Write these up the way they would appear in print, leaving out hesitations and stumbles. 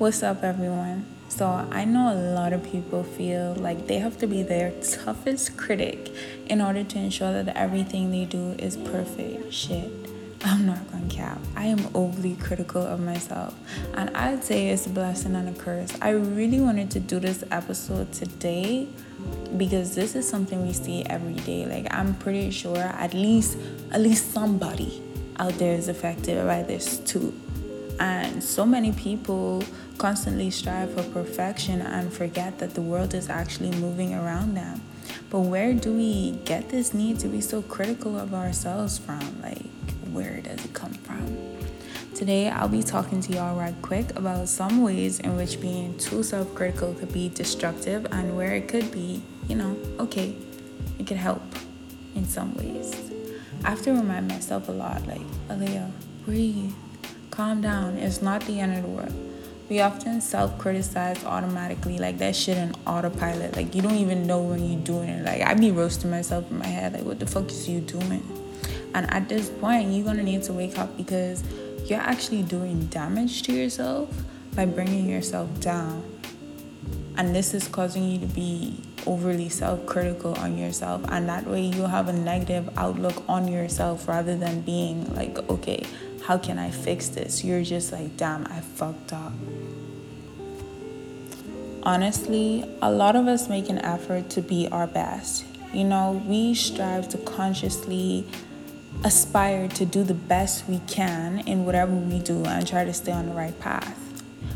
What's up, everyone? So I know a lot of people feel like they have to be their toughest critic in order to ensure that everything they do is perfect. Shit, I'm not gonna cap. I am overly critical of myself, and I'd say it's a blessing and a curse. I really wanted to do this episode today because this is something we see every day. Like, I'm pretty sure at least somebody out there is affected by this too. And so many people constantly strive for perfection and forget that the world is actually moving around them. But where do we get this need to be so critical of ourselves from? Like, where does it come from? Today, I'll be talking to y'all right quick about some ways in which being too self-critical could be destructive and where it could be, it could help in some ways. I have to remind myself a lot, like, Aleah, breathe. Calm down, it's not the end of the world. We often self-criticize automatically, like that shit in autopilot. Like, you don't even know when you're doing it. Like, I be roasting myself in my head, like, what the fuck is you doing? And at this point, you're gonna need to wake up because you're actually doing damage to yourself by bringing yourself down. And this is causing you to be overly self-critical on yourself. And that way you'll have a negative outlook on yourself rather than being like, okay, how can I fix this? You're just like, damn, I fucked up. Honestly, a lot of us make an effort to be our best. We strive to consciously aspire to do the best we can in whatever we do and try to stay on the right path.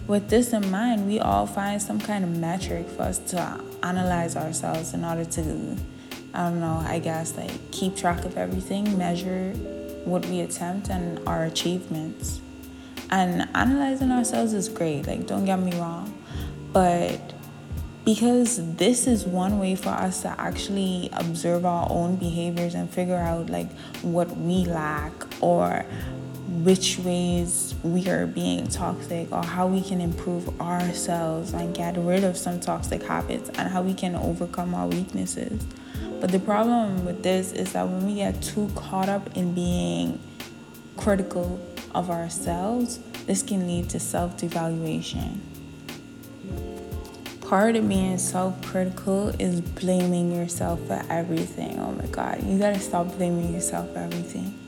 With this in mind, we all find some kind of metric for us to analyze ourselves in order to, keep track of everything, measure what we attempt and our achievements. And analyzing ourselves is great, like, don't get me wrong, but because this is one way for us to actually observe our own behaviors and figure out like what we lack or which ways we are being toxic or how we can improve ourselves and get rid of some toxic habits and how we can overcome our weaknesses. But the problem with this is that when we get too caught up in being critical of ourselves, this can lead to self-devaluation. Part of being self-critical is blaming yourself for everything. Oh my God, you gotta stop blaming yourself for everything.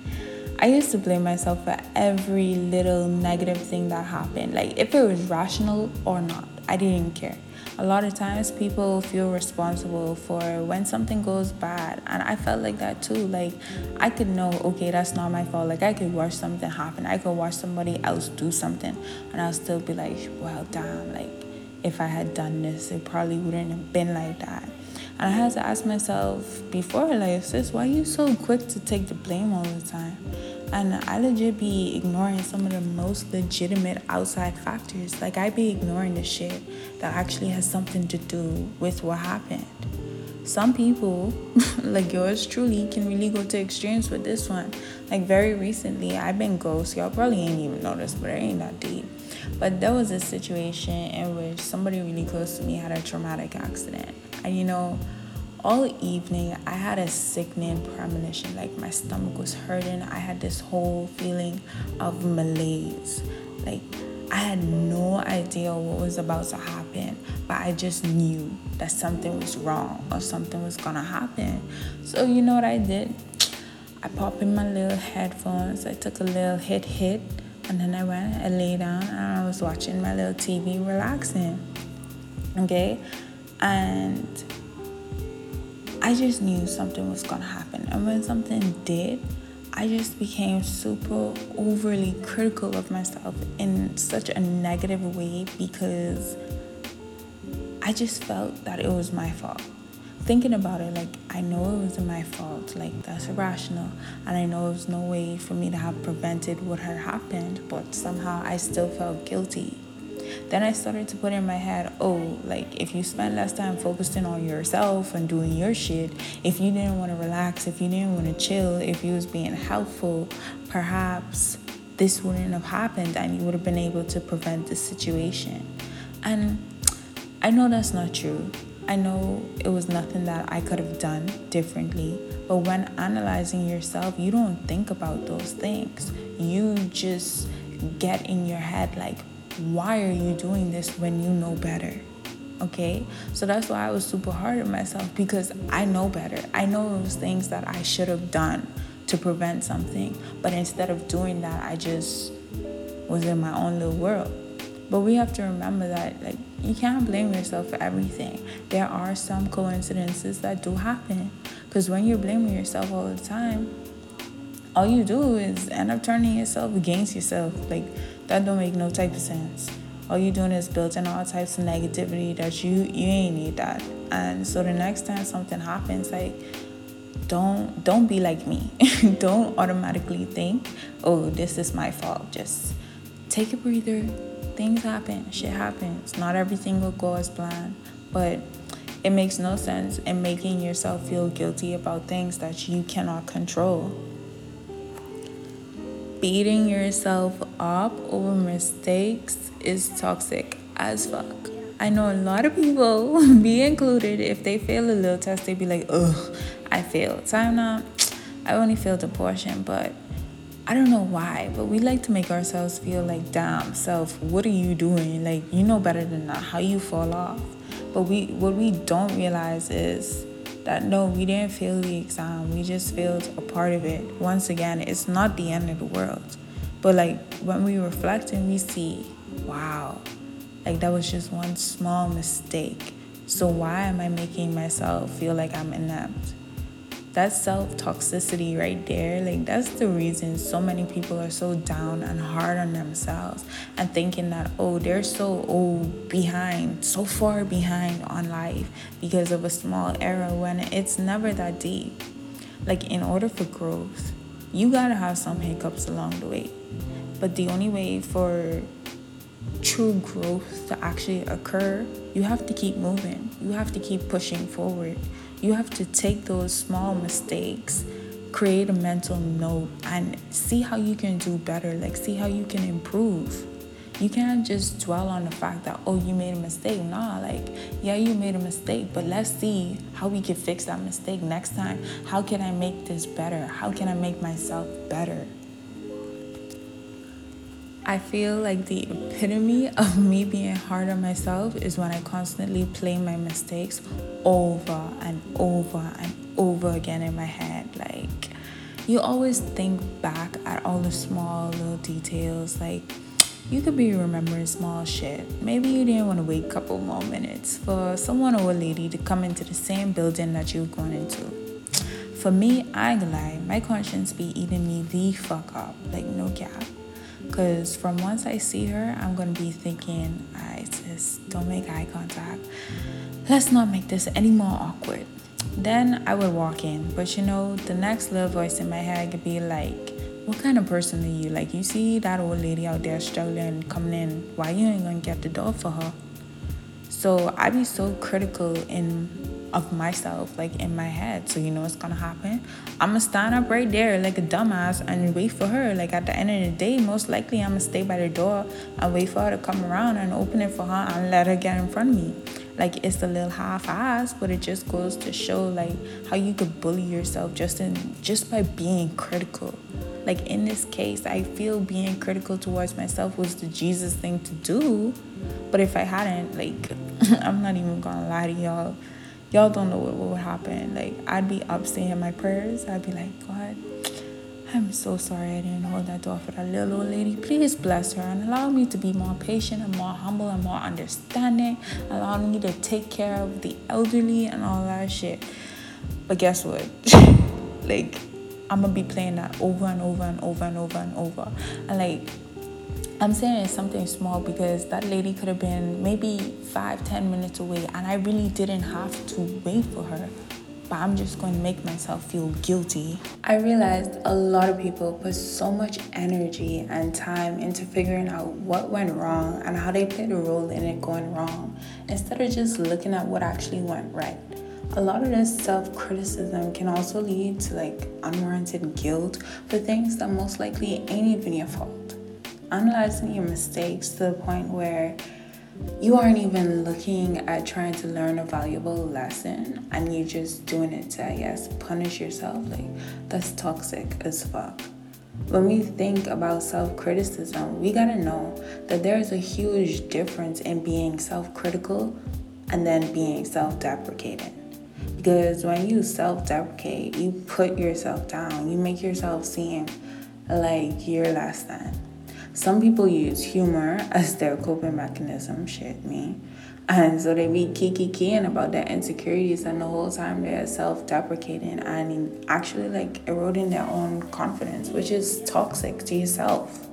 I used to blame myself for every little negative thing that happened, like if it was rational or not. I didn't care. A lot of times people feel responsible for when something goes bad, and I felt like that too. Like, I could know, okay, that's not my fault. Like, I could watch something happen. I could watch somebody else do something, and I'll still be like, well, damn, like, if I had done this, it probably wouldn't have been like that. And I had to ask myself before, like, sis, why are you so quick to take the blame all the time? And I legit be ignoring some of the most legitimate outside factors. Like, I be ignoring the shit that actually has something to do with what happened. Some people, like yours truly, can really go to extremes with this one. Like, very recently, I've been ghost. Y'all probably ain't even noticed, but it ain't that deep. But there was a situation in which somebody really close to me had a traumatic accident. And all evening, I had a sickening premonition. Like, my stomach was hurting. I had this whole feeling of malaise. Like, I had no idea what was about to happen, but I just knew that something was wrong or something was gonna happen. So you know what I did? I popped in my little headphones. I took a little hit, and then I went and lay down, and I was watching my little TV, relaxing. Okay? And I just knew something was gonna happen. And when something did, I just became super overly critical of myself in such a negative way because I just felt that it was my fault. Thinking about it, like, I know it wasn't my fault, like, that's irrational, and I know there was no way for me to have prevented what had happened, but somehow I still felt guilty. Then I started to put in my head, oh, like, if you spend less time focusing on yourself and doing your shit, if you didn't want to relax, if you didn't want to chill, if you was being helpful, perhaps this wouldn't have happened and you would have been able to prevent this situation. And I know that's not true. I know it was nothing that I could have done differently, but when analyzing yourself, you don't think about those things. You just get in your head like, why are you doing this when you know better? Okay, so that's why I was super hard on myself, because I know better. I know those things that I should have done to prevent something, but instead of doing that, I just was in my own little world. But we have to remember that, like, you can't blame yourself for everything. There are some coincidences that do happen, because when you're blaming yourself all the time, all you do is end up turning yourself against yourself. Like, that don't make no type of sense. All you're doing is building all types of negativity that you ain't need that. And so the next time something happens, like, don't be like me. Don't automatically think, oh, this is my fault. Just take a breather. Things happen. Shit happens. Not everything will go as planned. But it makes no sense in making yourself feel guilty about things that you cannot control. Beating yourself up over mistakes is toxic as fuck. I know a lot of people, me included, if they fail a little test, they be like, ugh, I failed. So I only failed a portion, but I don't know why. But we like to make ourselves feel like, damn, self, what are you doing? Like, you know better than that. How you fall off? But what we don't realize is that no, we didn't fail the exam. We just failed a part of it. Once again, it's not the end of the world. But like, when we reflect and we see, wow, like that was just one small mistake. So why am I making myself feel like I'm inept? That's self-toxicity right there. Like, that's the reason so many people are so down and hard on themselves and thinking that, oh, they're so far behind on life because of a small error, when it's never that deep. Like, in order for growth, you gotta have some hiccups along the way. But the only way for true growth to actually occur, you have to keep moving. You have to keep pushing forward. You have to take those small mistakes, create a mental note, and see how you can do better. Like, see how you can improve. You can't just dwell on the fact that, oh, you made a mistake. Nah, like, yeah, you made a mistake, but let's see how we can fix that mistake next time. How can I make this better? How can I make myself better? I feel like the epitome of me being hard on myself is when I constantly play my mistakes over and over and over again in my head. Like, you always think back at all the small little details. Like, you could be remembering small shit. Maybe you didn't want to wait a couple more minutes for someone or a lady to come into the same building that you've gone into. For me, I lie, my conscience be eating me the fuck up. Like, no cap. Because from once I see her, I'm going to be thinking, alright sis, don't make eye contact. Let's not make this any more awkward. Then I would walk in. But you know, the next little voice in my head could be like, what kind of person are you? Like, you see that old lady out there struggling, coming in. Why you ain't going to get the door for her? So I be so critical of myself, like, in my head. So you know what's gonna happen, I'm gonna stand up right there like a dumbass and wait for her. Like, at the end of the day, most likely I'm gonna stay by the door and wait for her to come around and open it for her and let her get in front of me. Like, it's a little half-assed, but it just goes to show, like, how you could bully yourself just by being critical. Like, in this case, I feel being critical towards myself was the Jesus thing to do. But if I hadn't, like, I'm not even gonna lie to y'all. Y'all don't know what would happen. Like, I'd be up saying my prayers. I'd be like, God, I'm so sorry I didn't hold that door for that little old lady. Please bless her and allow me to be more patient and more humble and more understanding. Allow me to take care of the elderly and all that shit. But guess what? Like, I'm going to be playing that over and over and over and over and over. And, like, I'm saying it's something small because that lady could have been maybe 5-10 minutes away and I really didn't have to wait for her, but I'm just going to make myself feel guilty. I realized a lot of people put so much energy and time into figuring out what went wrong and how they played a role in it going wrong, instead of just looking at what actually went right. A lot of this self-criticism can also lead to, like, unwarranted guilt for things that most likely ain't even your fault. Analyzing your mistakes to the point where you aren't even looking at trying to learn a valuable lesson and you're just doing it to, I guess, punish yourself. Like, that's toxic as fuck. When we think about self-criticism, we gotta know that there is a huge difference in being self-critical and then being self-deprecating. Because when you self-deprecate, you put yourself down. You make yourself seem like you're less than. Some people use humor as their coping mechanism, shit me. And so they be kikiing about their insecurities, and the whole time they're self-deprecating and actually like eroding their own confidence, which is toxic to yourself.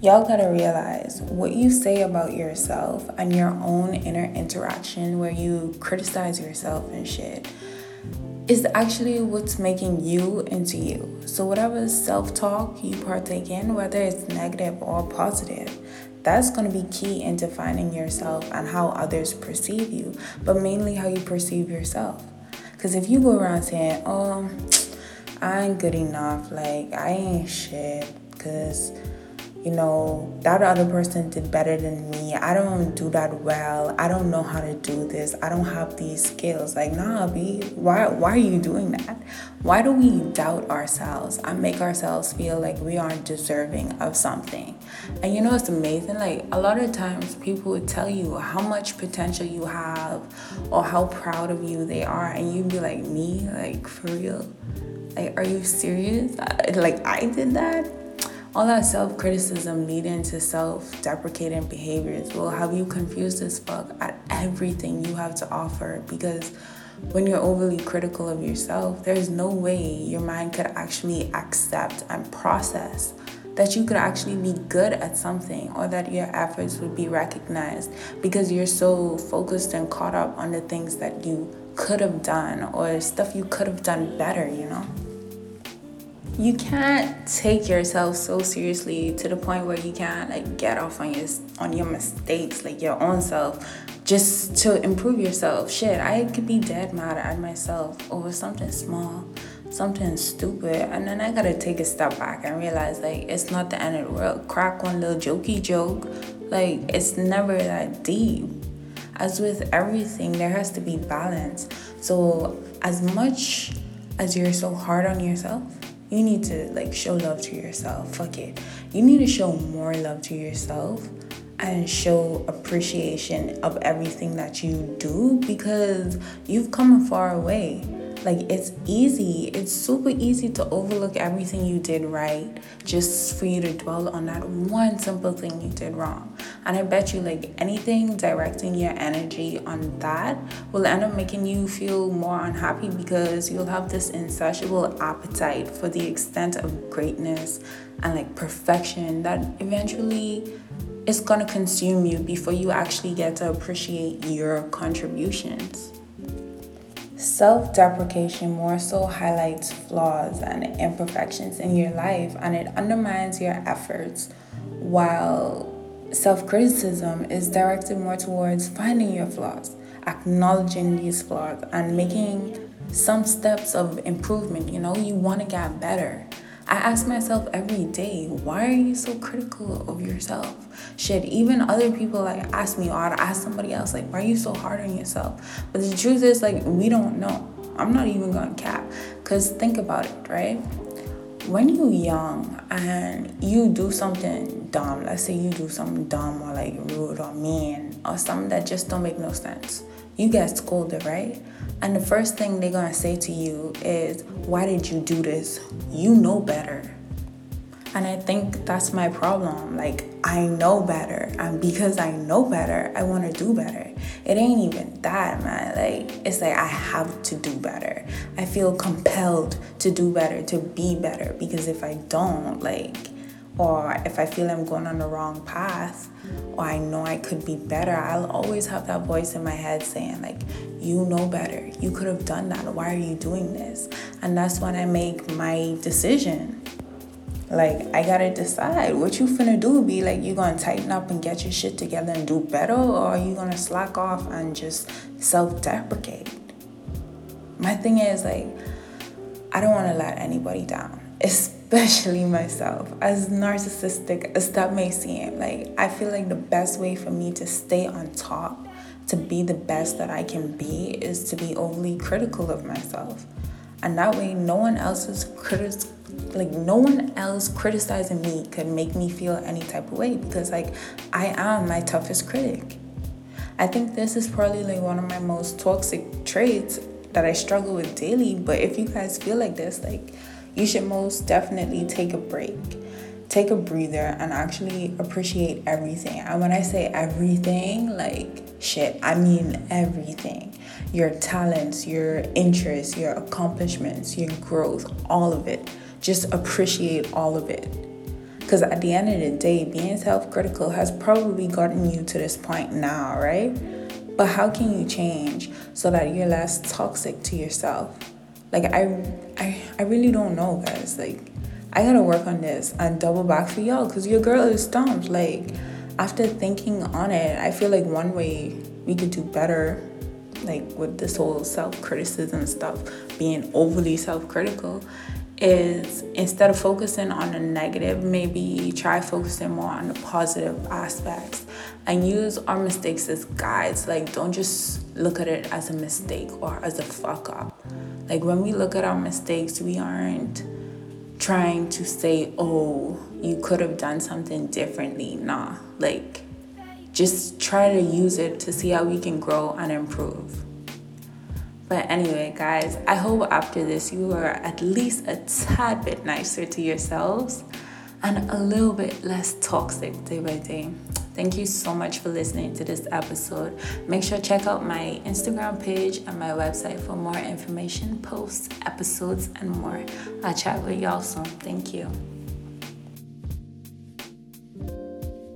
Y'all gotta realize what you say about yourself and your own inner interaction where you criticize yourself and shit is actually what's making you into you. So whatever self-talk you partake in, whether it's negative or positive, that's going to be key in defining yourself and how others perceive you, but mainly how you perceive yourself. Because if you go around saying, oh, I ain't good enough, like, I ain't shit, because, you know, that other person did better than me, I don't do that well, I don't know how to do this, I don't have these skills. Like, nah, B, why are you doing that? Why do we doubt ourselves and make ourselves feel like we aren't deserving of something? And you know, it's amazing, like a lot of times people would tell you how much potential you have or how proud of you they are, and you'd be like, me? Like, for real? Like, are you serious? Like, I did that? All that self-criticism leading to self-deprecating behaviors will have you confused as fuck at everything you have to offer, because when you're overly critical of yourself, there's no way your mind could actually accept and process that you could actually be good at something or that your efforts would be recognized, because you're so focused and caught up on the things that you could have done or stuff you could have done better, you know? You can't take yourself so seriously to the point where you can't like get off on your mistakes, like your own self, just to improve yourself. Shit, I could be dead mad at myself over something small, something stupid, and then I gotta take a step back and realize like it's not the end of the world. Crack one little jokey joke, like it's never that deep. As with everything, there has to be balance. So as much as you're so hard on yourself, you need to like show love to yourself. Fuck it. You need to show more love to yourself and show appreciation of everything that you do, because you've come a far way. Like, it's easy. It's super easy to overlook everything you did right just for you to dwell on that one simple thing you did wrong. And I bet you like anything directing your energy on that will end up making you feel more unhappy, because you'll have this insatiable appetite for the extent of greatness and like perfection that eventually is gonna consume you before you actually get to appreciate your contributions. Self-deprecation more so highlights flaws and imperfections in your life, and it undermines your efforts, while self-criticism is directed more towards finding your flaws, acknowledging these flaws, and making some steps of improvement. You know, you want to get better. I ask myself every day, why are you so critical of yourself? Shit, even other people like ask me, or I'd ask somebody else, like, why are you so hard on yourself? But the truth is, like, we don't know. I'm not even going to cap, because think about it, right? When you're young and you do something dumb, let's say you do something dumb or like rude or mean or something that just don't make no sense, you get scolded, right? And the first thing they're gonna say to you is, why did you do this? You know better. And I think that's my problem. Like, I know better, and because I know better, I want to do better. It ain't even that, man. Like, it's like I have to do better. I feel compelled to do better, to be better, because if I don't, like, or if I feel I'm going on the wrong path, or I know I could be better, I'll always have that voice in my head saying, like, you know better. You could have done that. Why are you doing this? And that's when I make my decision. Like, I gotta decide what you finna do. Be like, you gonna tighten up and get your shit together and do better, or you gonna slack off and just self-deprecate? My thing is, like, I don't wanna let anybody down, especially myself. As narcissistic as that may seem, like, I feel like the best way for me to stay on top, to be the best that I can be, is to be overly critical of myself. And that way, no one else's criticism like no one else criticizing me could make me feel any type of way, because like I am my toughest critic. I think this is probably like one of my most toxic traits that I struggle with daily. But if you guys feel like this, like you should most definitely take a break, take a breather, and actually appreciate everything. And when I say everything, like shit, I mean everything. Your talents, your interests, your accomplishments, your growth, all of it. Just appreciate all of it. Because at the end of the day, being self-critical has probably gotten you to this point now, right? But how can you change so that you're less toxic to yourself? Like, I really don't know, guys. Like, I gotta work on this and double back for y'all, because your girl is stumped. Like, after thinking on it, I feel like one way we could do better, like with this whole self-criticism stuff, being overly self-critical, is instead of focusing on the negative, maybe try focusing more on the positive aspects and use our mistakes as guides. Like, don't just look at it as a mistake or as a fuck up. Like, when we look at our mistakes, we aren't trying to say, oh, you could have done something differently. Nah, like just try to use it to see how we can grow and improve. But anyway, guys, I hope after this you are at least a tad bit nicer to yourselves and a little bit less toxic day by day. Thank you so much for listening to this episode. Make sure to check out my Instagram page and my website for more information, posts, episodes, and more. I'll chat with y'all soon. Thank you.